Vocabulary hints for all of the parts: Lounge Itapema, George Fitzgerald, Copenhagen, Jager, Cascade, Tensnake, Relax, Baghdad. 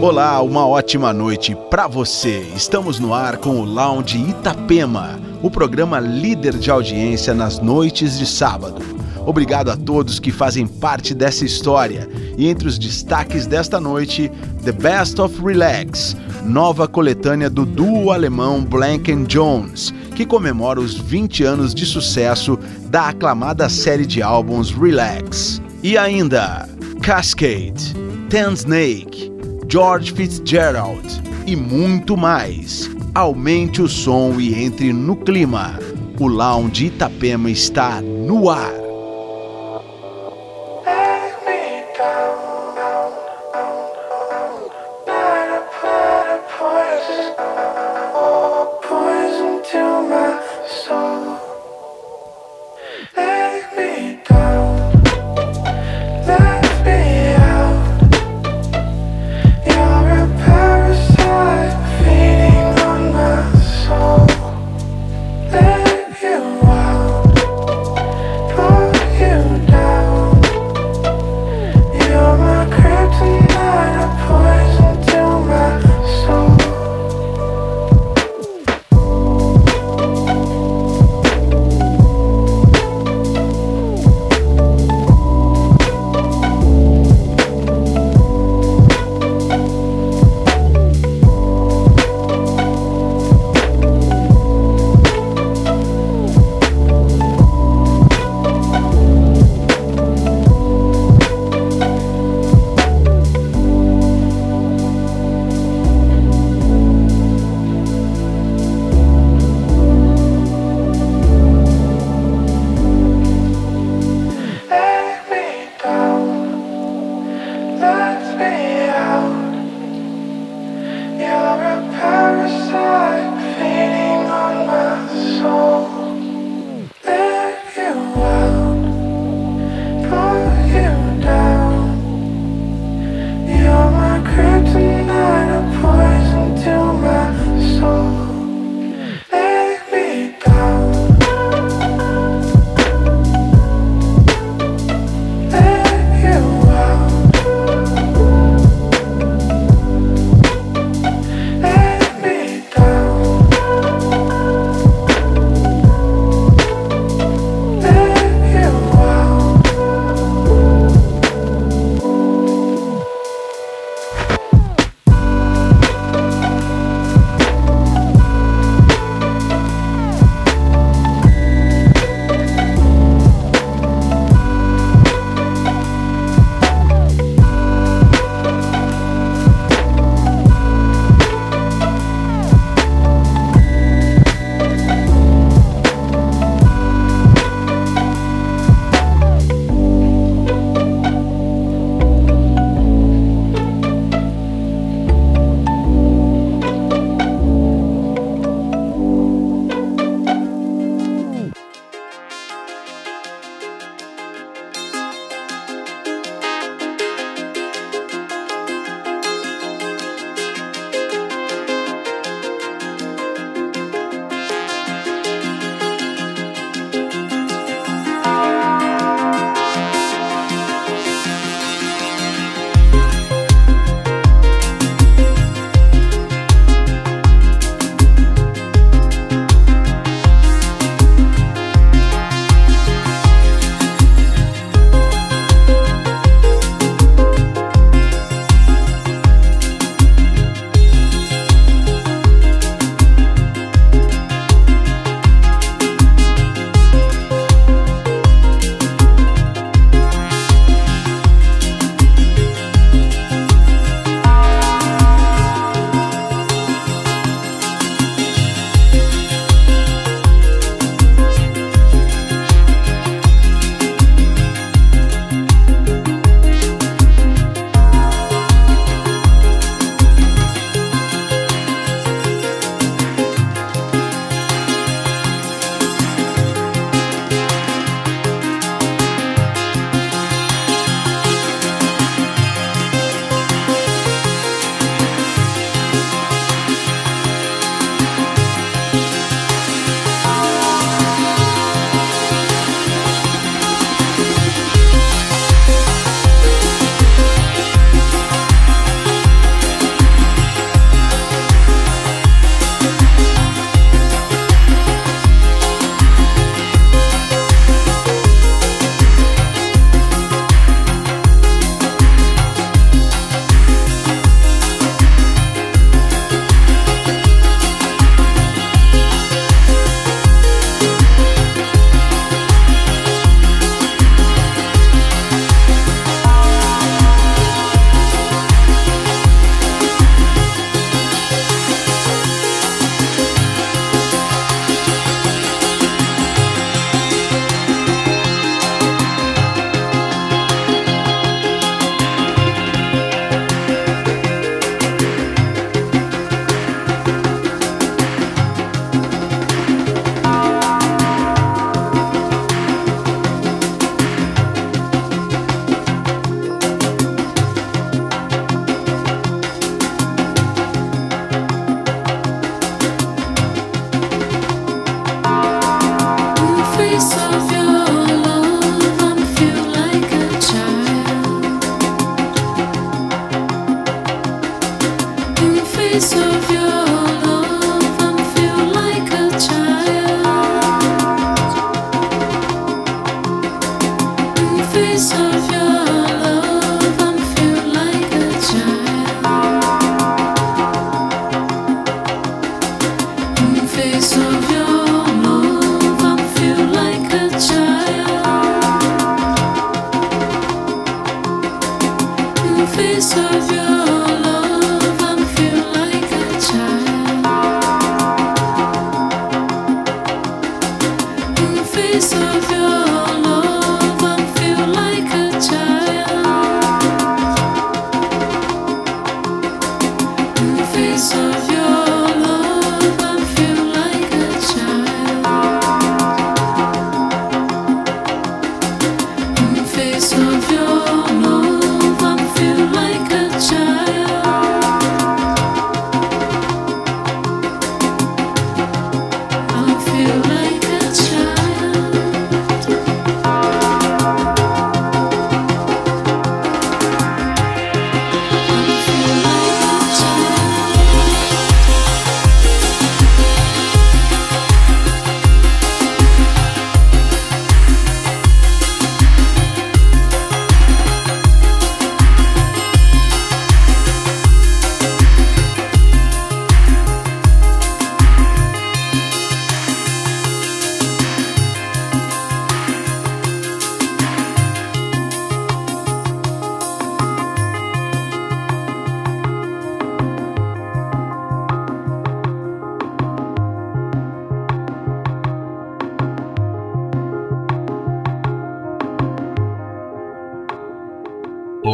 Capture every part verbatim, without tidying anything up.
Olá, uma ótima noite para você. Estamos no ar com o Lounge Itapema, o programa líder de audiência nas noites de sábado. Obrigado a todos que fazem parte dessa história. E entre os destaques desta noite, The Best of Relax, nova coletânea do duo alemão Blank and Jones, que comemora os vinte anos de sucesso da aclamada série de álbuns Relax. E ainda, Cascade, Tensnake, George Fitzgerald e muito mais. Aumente o som e entre no clima. O Lounge Itapema está no ar. Oh,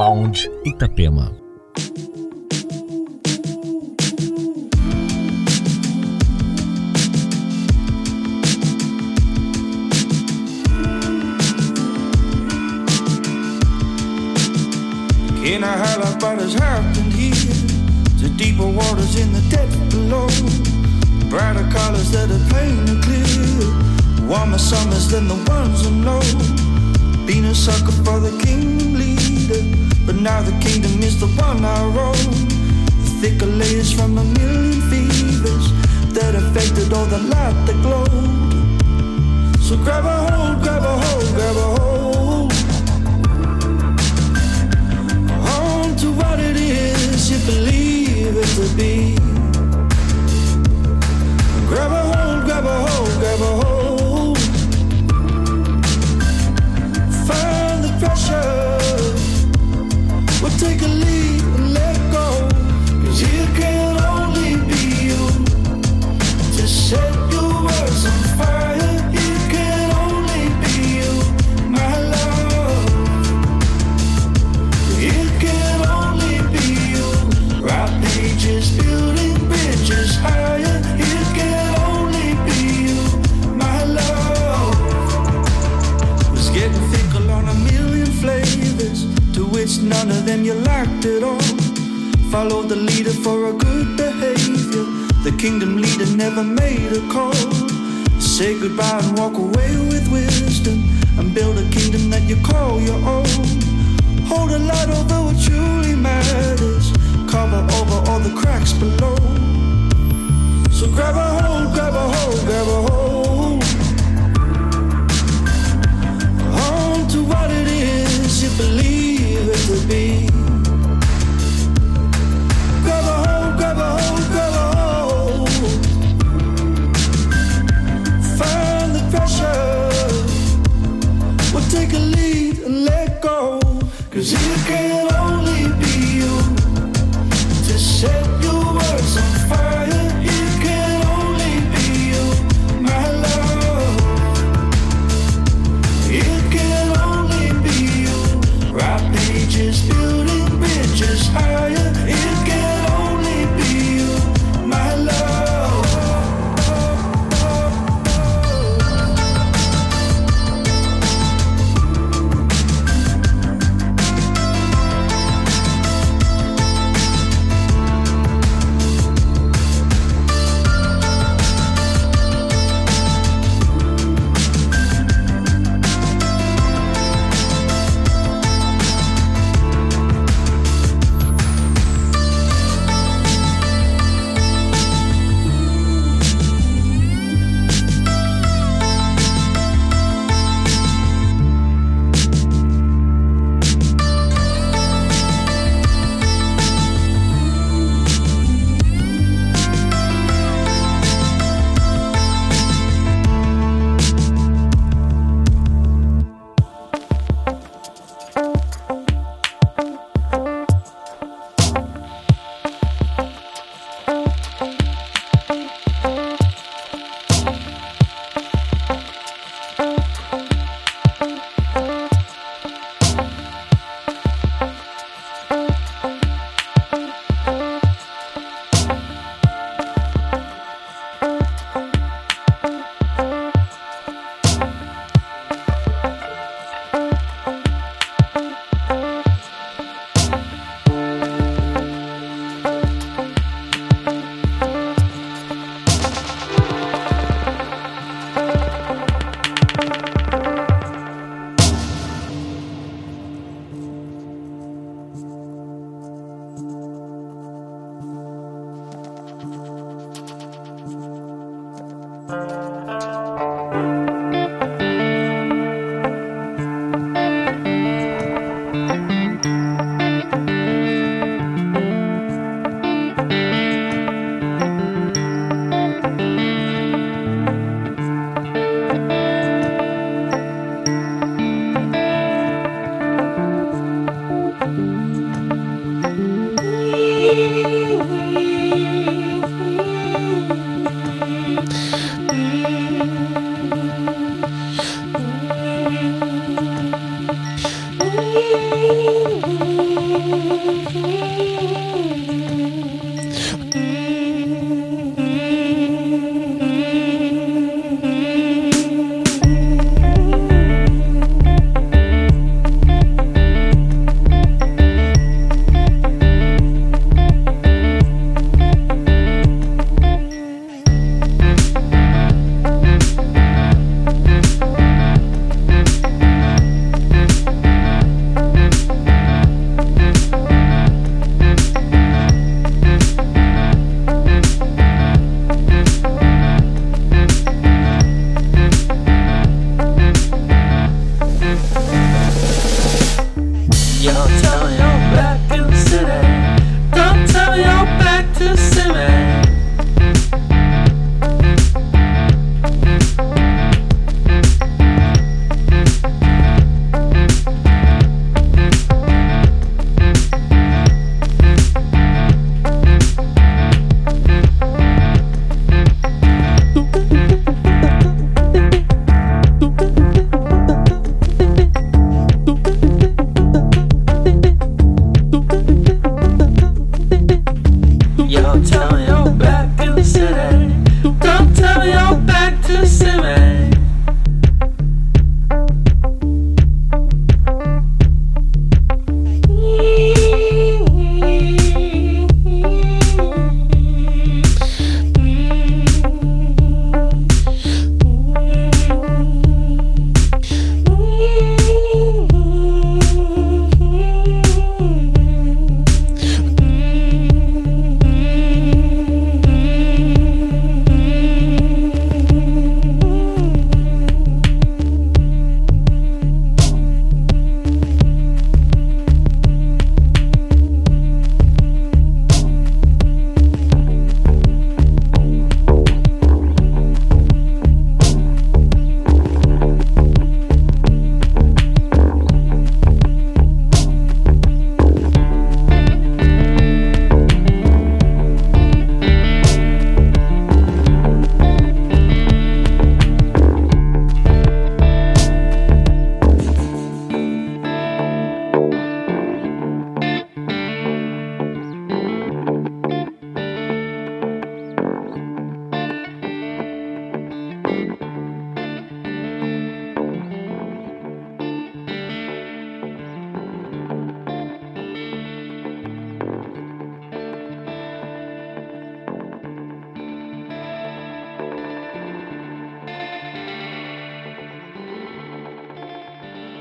Lounge Itapema. Can I highlight what has happened here? The deeper waters in the depth below, brighter colors that are plain and clear, warmer summers than the ones I know. Been a sucker for the king leader, but now the kingdom is the one I roam. Thicker layers from a million fevers that affected all the light that glowed. So grab a hold, grab a hold, grab a hold. Hold to what it is you believe it to be. Grab a hold, grab a hold, grab a hold. Find the pressure. We'll take a lead and let go, 'cause it can only be you to set your words on fire. It can only be you, my love. It can only be you. Write pages, building bridges higher. It can only be you, my love. Was getting fickle on a million flavors, to which none of them you liked at all. Follow the leader for a good behavior. The kingdom leader never made a call. Say goodbye and walk away with wisdom, and build a kingdom that you call your own. Hold a light over what truly matters, cover over all the cracks below. So grab a hold, grab a hold, grab a hold. Hold to what it is you believe to be. Grab a hold, grab a hold, grab a hold. Find the pressure. We'll take a lead and let go, 'cause it can only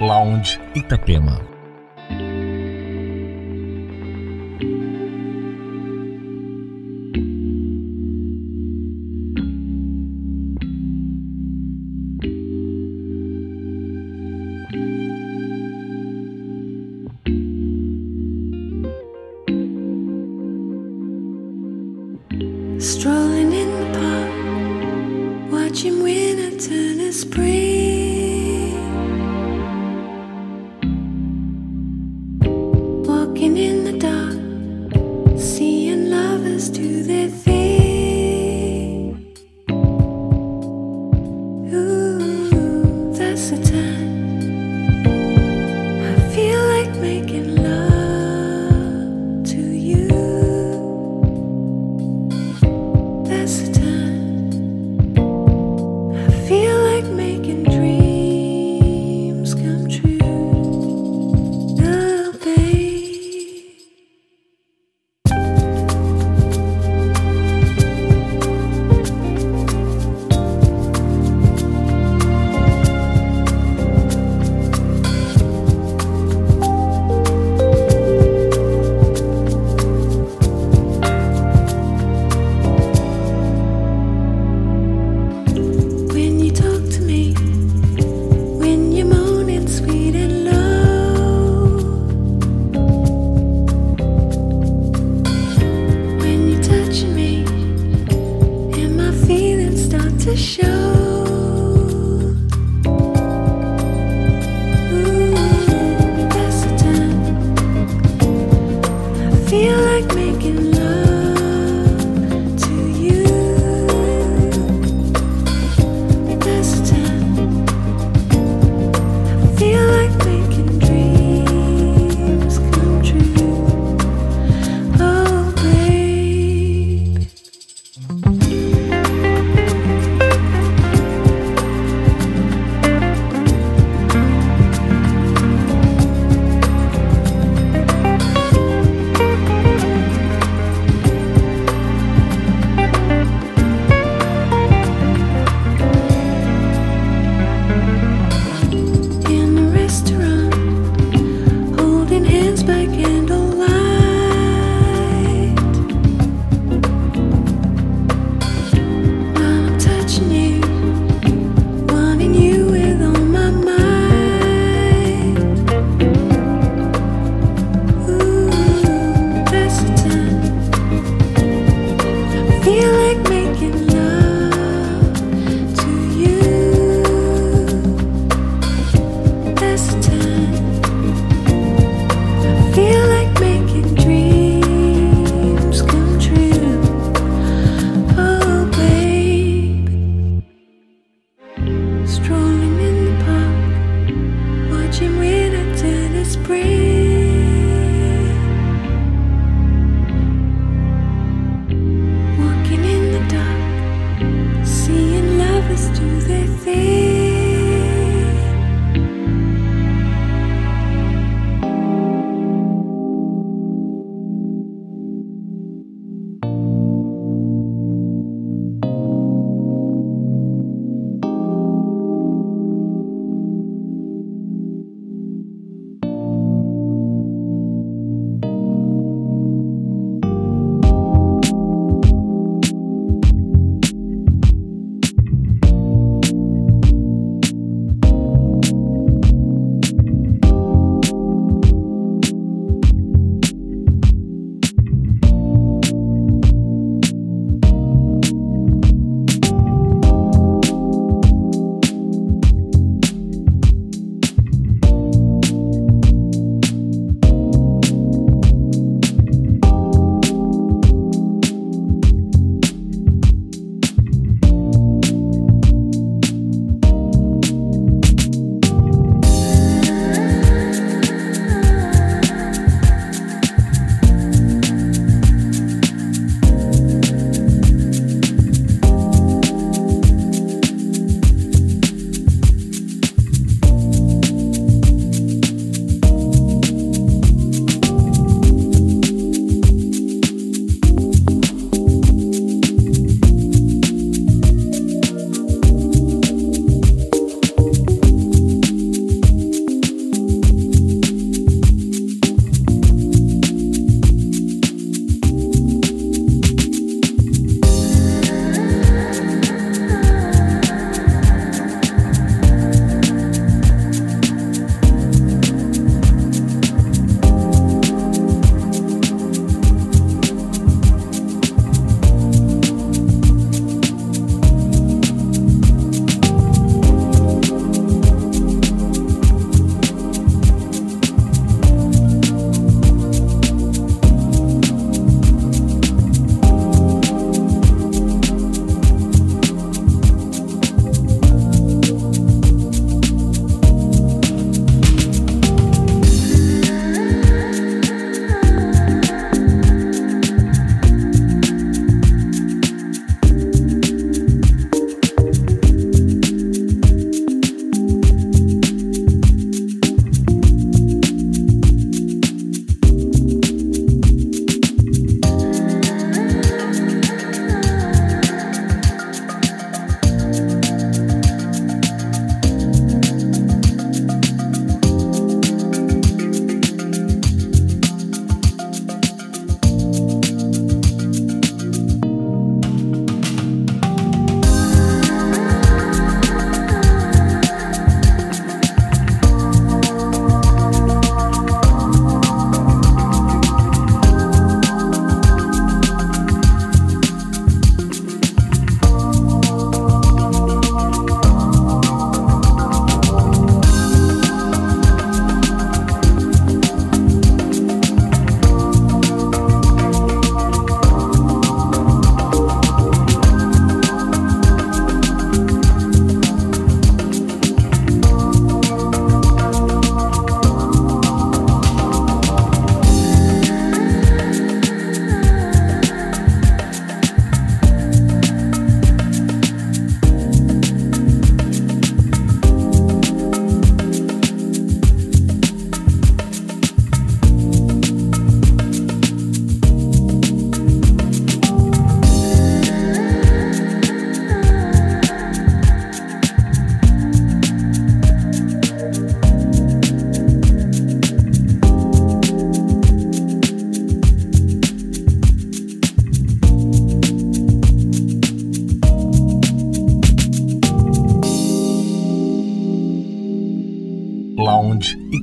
Lounge Itapema. Strolling in the park, watching winter turn to spring. Feel like making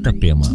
Itapema.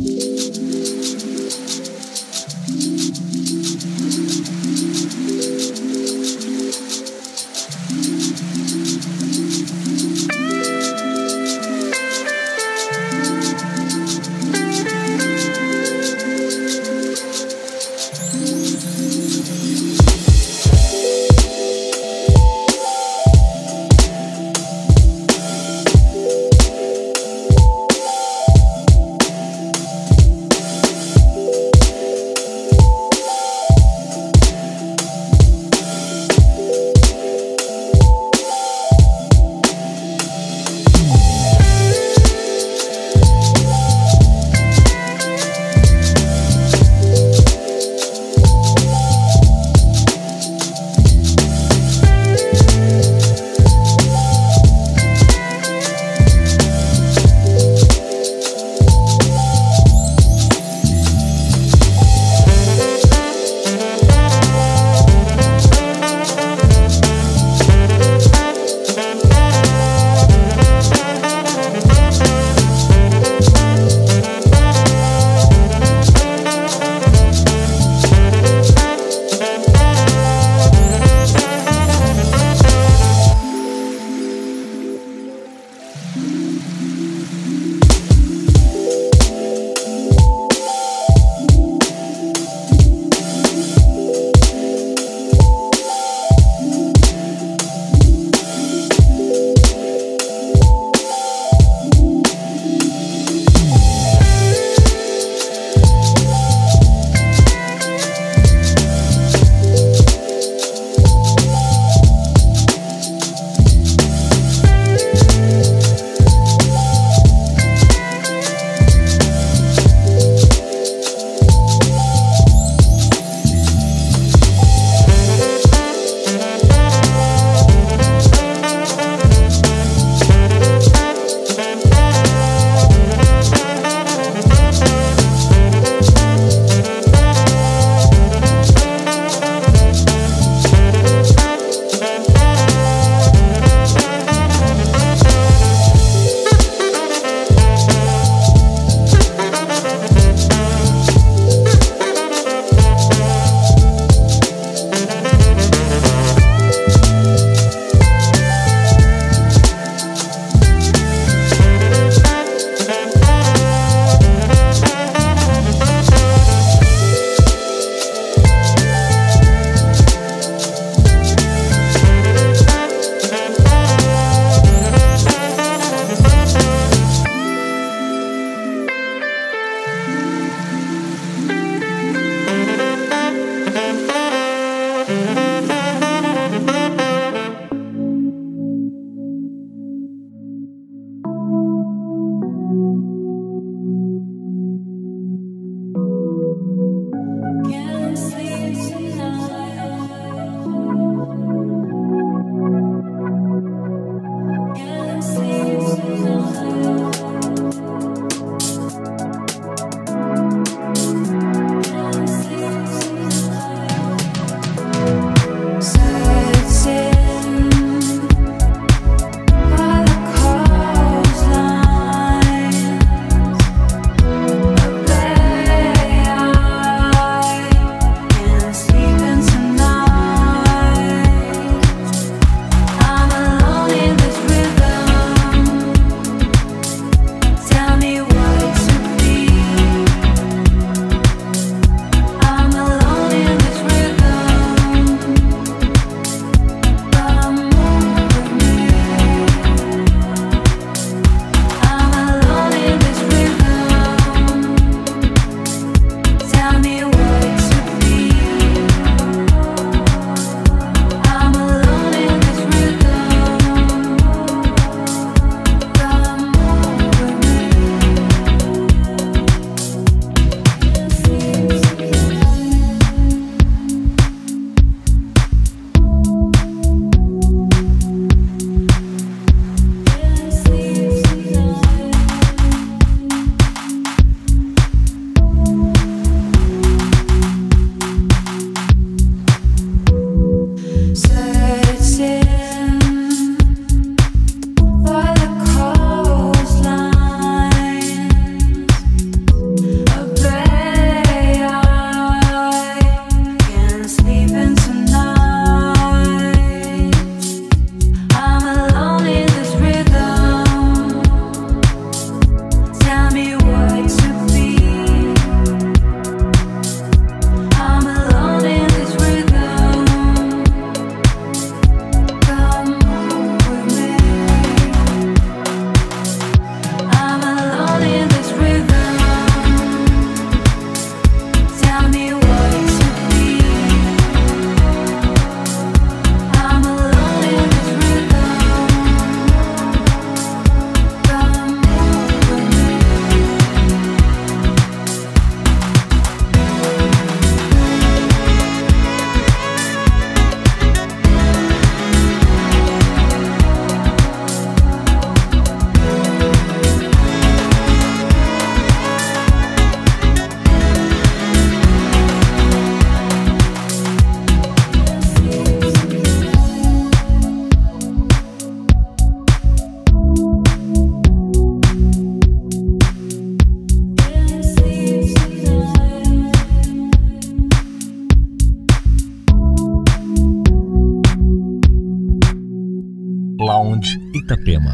Itapema.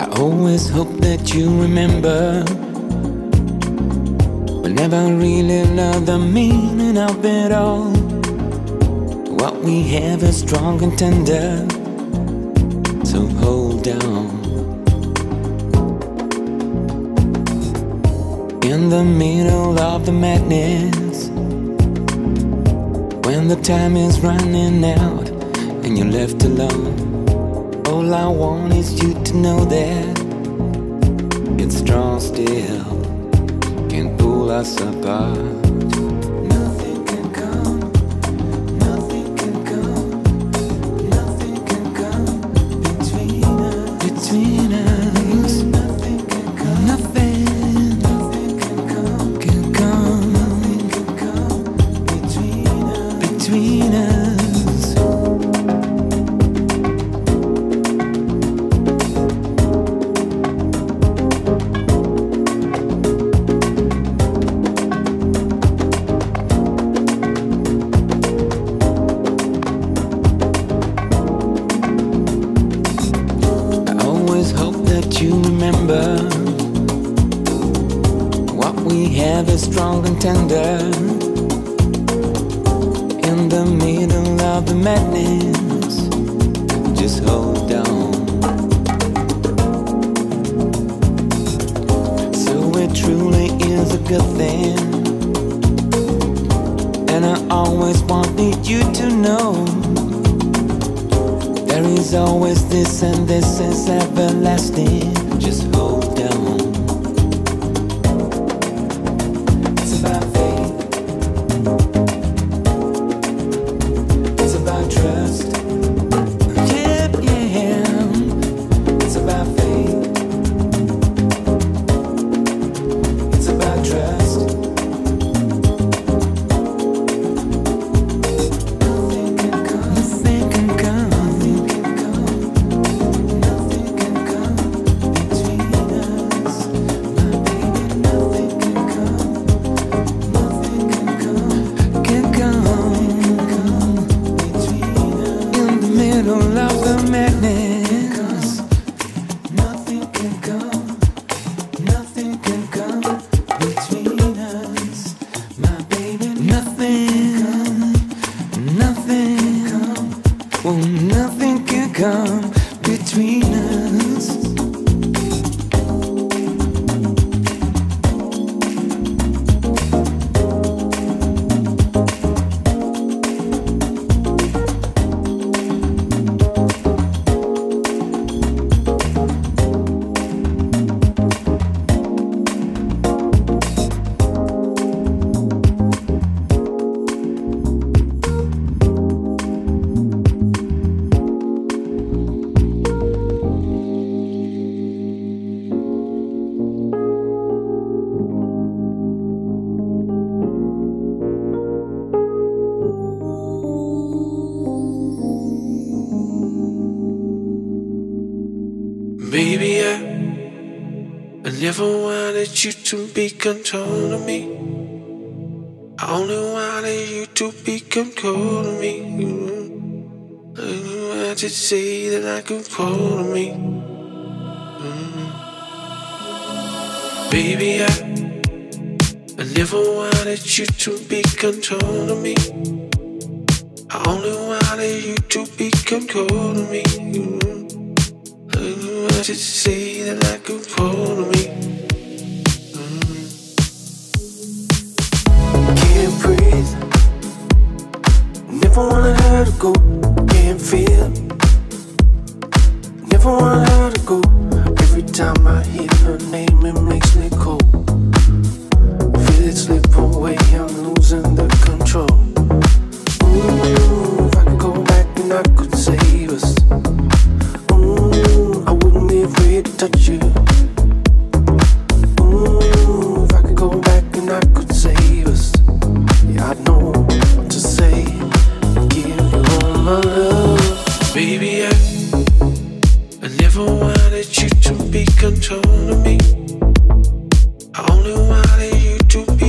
I always hope that you remember whenever I really love the meaning of it all. What we have is strong and tender, so hold on. In the middle of the madness, when the time is running out and you're left alone, all I want is you to know that it's strong still, can pull us apart. You to be control of me. I only wanted you to be control of me. Mm-hmm. I had to say that I could call on me. Mm-hmm. Baby, I, I never wanted you to be control of me. I only wanted you to be control of me. Mm-hmm. I had to say that I could call on me. Breathe. Never wanted her to go, can't feel. Never wanted her to go. Every time I hear her name, it makes me cold. Feel it slip away, I'm losing the control. Ooh, if I could go back and I could save us. Ooh, I wouldn't be afraid to touch you. Ooh, if I could go back and I could save us. I know what to say and give you all my love. Baby, I, I never wanted you to be control of me. I only wanted you to be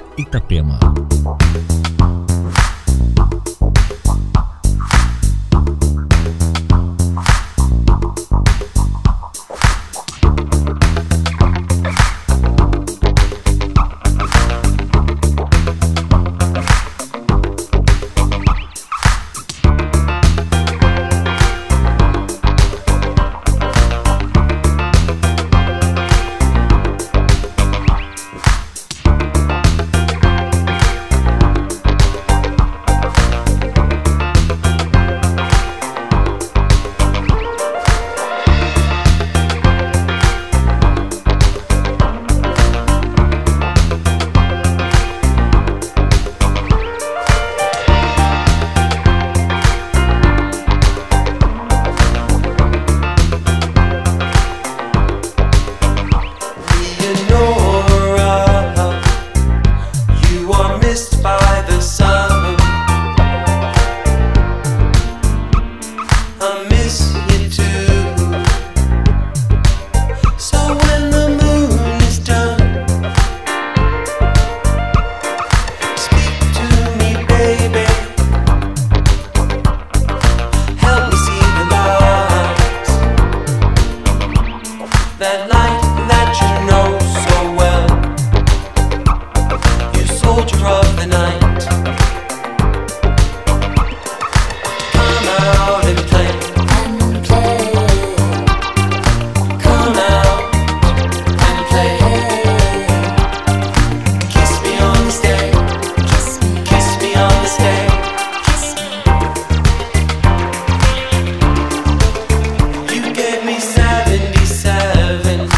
Lounge Itapema. seventy-seven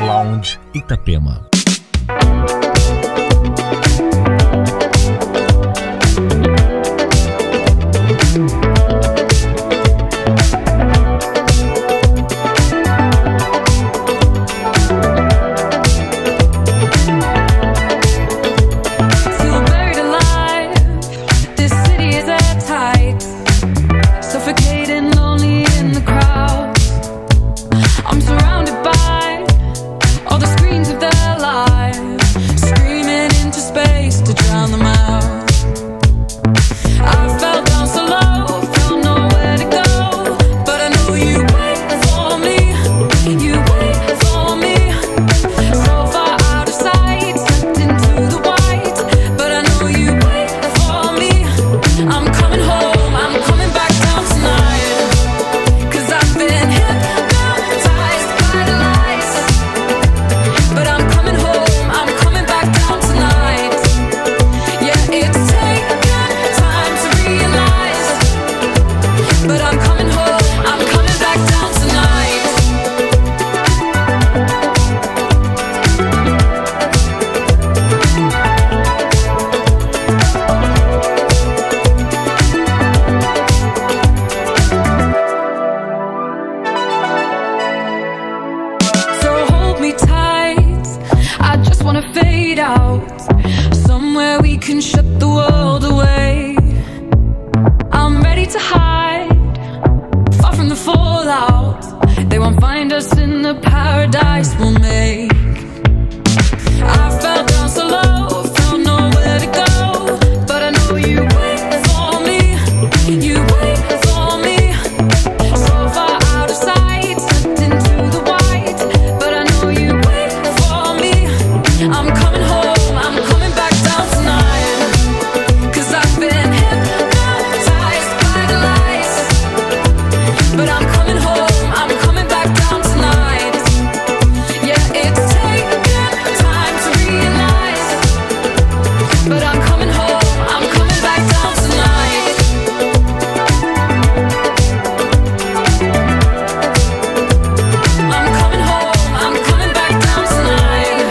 Lounge Itapema. The light. fade out, somewhere we can shut the world away. I'm ready to hide, far from the fallout. They won't find us in the paradise we'll make. I fell down so low, found nowhere to go, but I know you wait for me. You wait for me. So far out of sight, slipped into the white, but I know you wait for me. I'm coming home, I'm coming back down tonight, 'cause I've been hypnotized by the lights, but I'm coming home, I'm coming back down tonight. Yeah, it's taking time to realize, but I'm coming home, I'm coming back down tonight. I'm coming home, I'm coming back down tonight. I'm coming home, I'm coming back down tonight.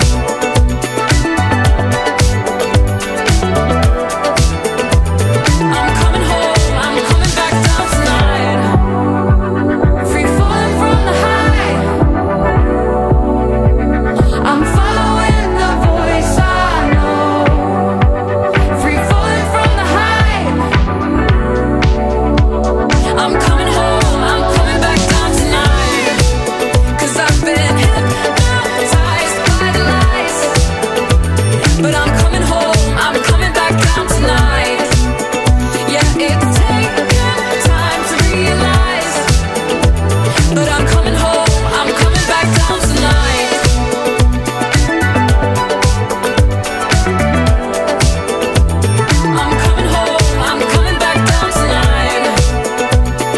Free falling from the high, I'm following the voice I know. Free falling from the high, I'm coming home, I'm coming back down tonight. 'Cause I've been hypnotized by the lights, but I'm coming home, I'm coming back down tonight. Yeah, it's taken time to realize, but I'm coming home, I'm coming back down tonight. I'm coming home, I'm coming back down tonight. I'm coming home, I'm coming back down tonight.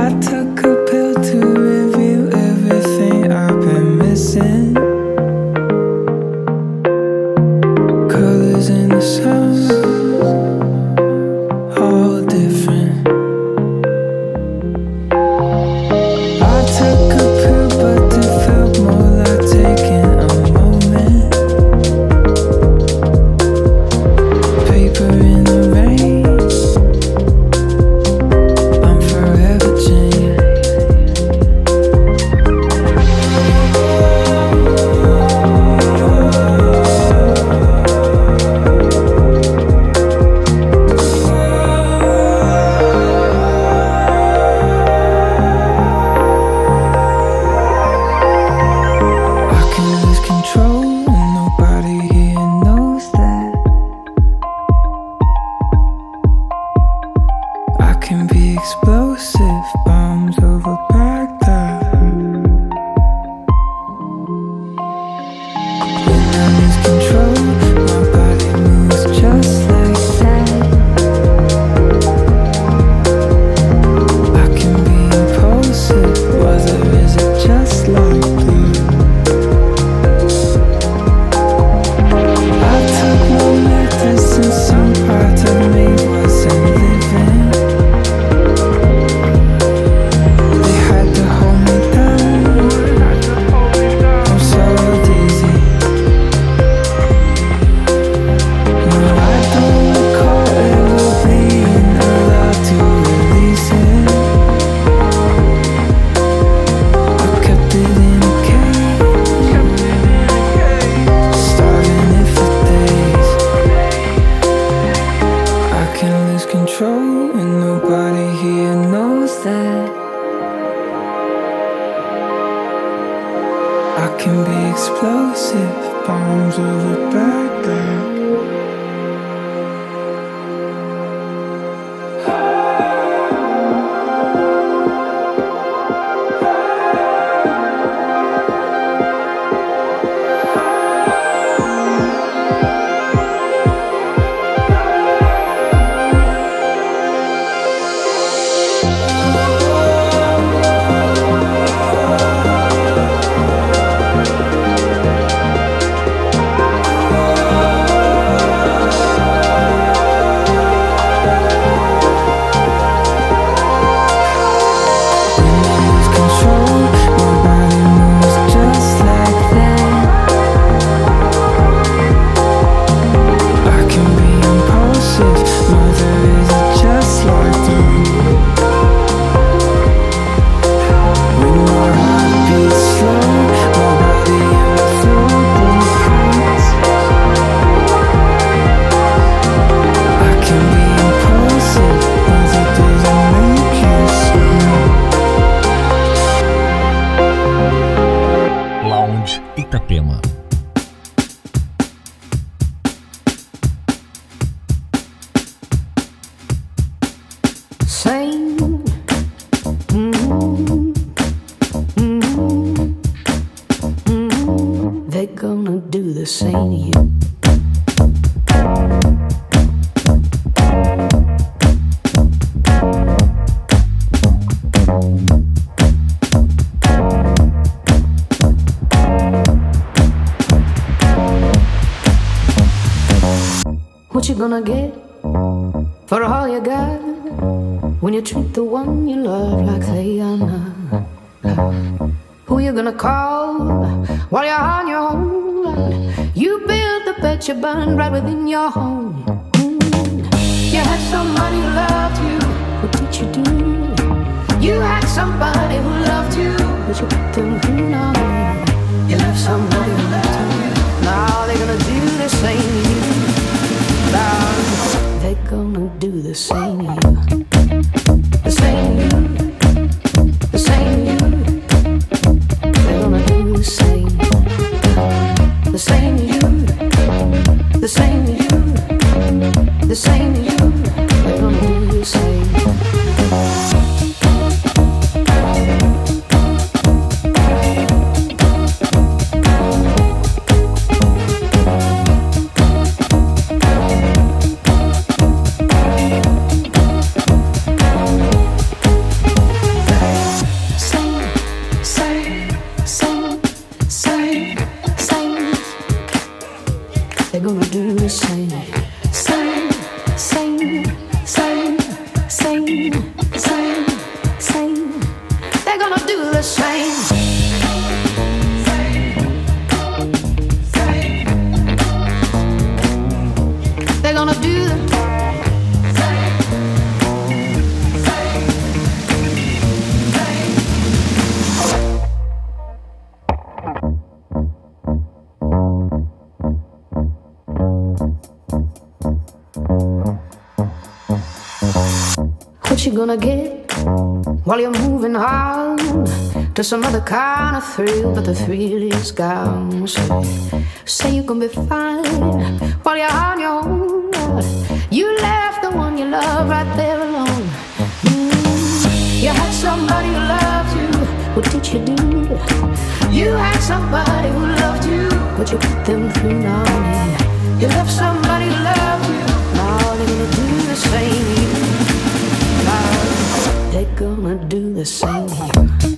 I took a pill to review everything I've been missing. Colors in the sun, all different. I took a pill, but it felt more like taking a moment. Paper in the rain. I'm forever changed. I can lose control and nobody here knows that. I can be explosive, bombs over Baghdad. When I lose control, my body moves just like that. I can be impulsive, whether is it just like that? I took no medicine, some part of me wasn't living. They had to hold me down. I'm so dizzy. No, I don't recall ever being allowed to release it. I kept it in a cage, starving it for days. I can lose control and nobody here knows that. I can be explosive, bombs over Baghdad. say to you. What you gonna get for all you got when you treat the one you love like they are not? Who you gonna call while you're on your own? You build the bed you burn right within your home. Mm. You had somebody who loved you, what did you do? You had somebody who loved you, but you put them through now. You left somebody who loved you. Now they're gonna do the same to you. They're gonna do the same to you. The same to you. The same to you. They're gonna do the same. The same to you. The same to you. The same to you. They're gonna do the same. Gonna get while you're moving on to some other kind of thrill, but the thrill is gone. So, say you're gonna be fine while you're on your own. You left the one you love right there alone. Mm. You had somebody who loved you. What did you do? You had somebody who loved you, but you put them through now. You left somebody who loved you. Now they're gonna do the same. They're gonna do the same.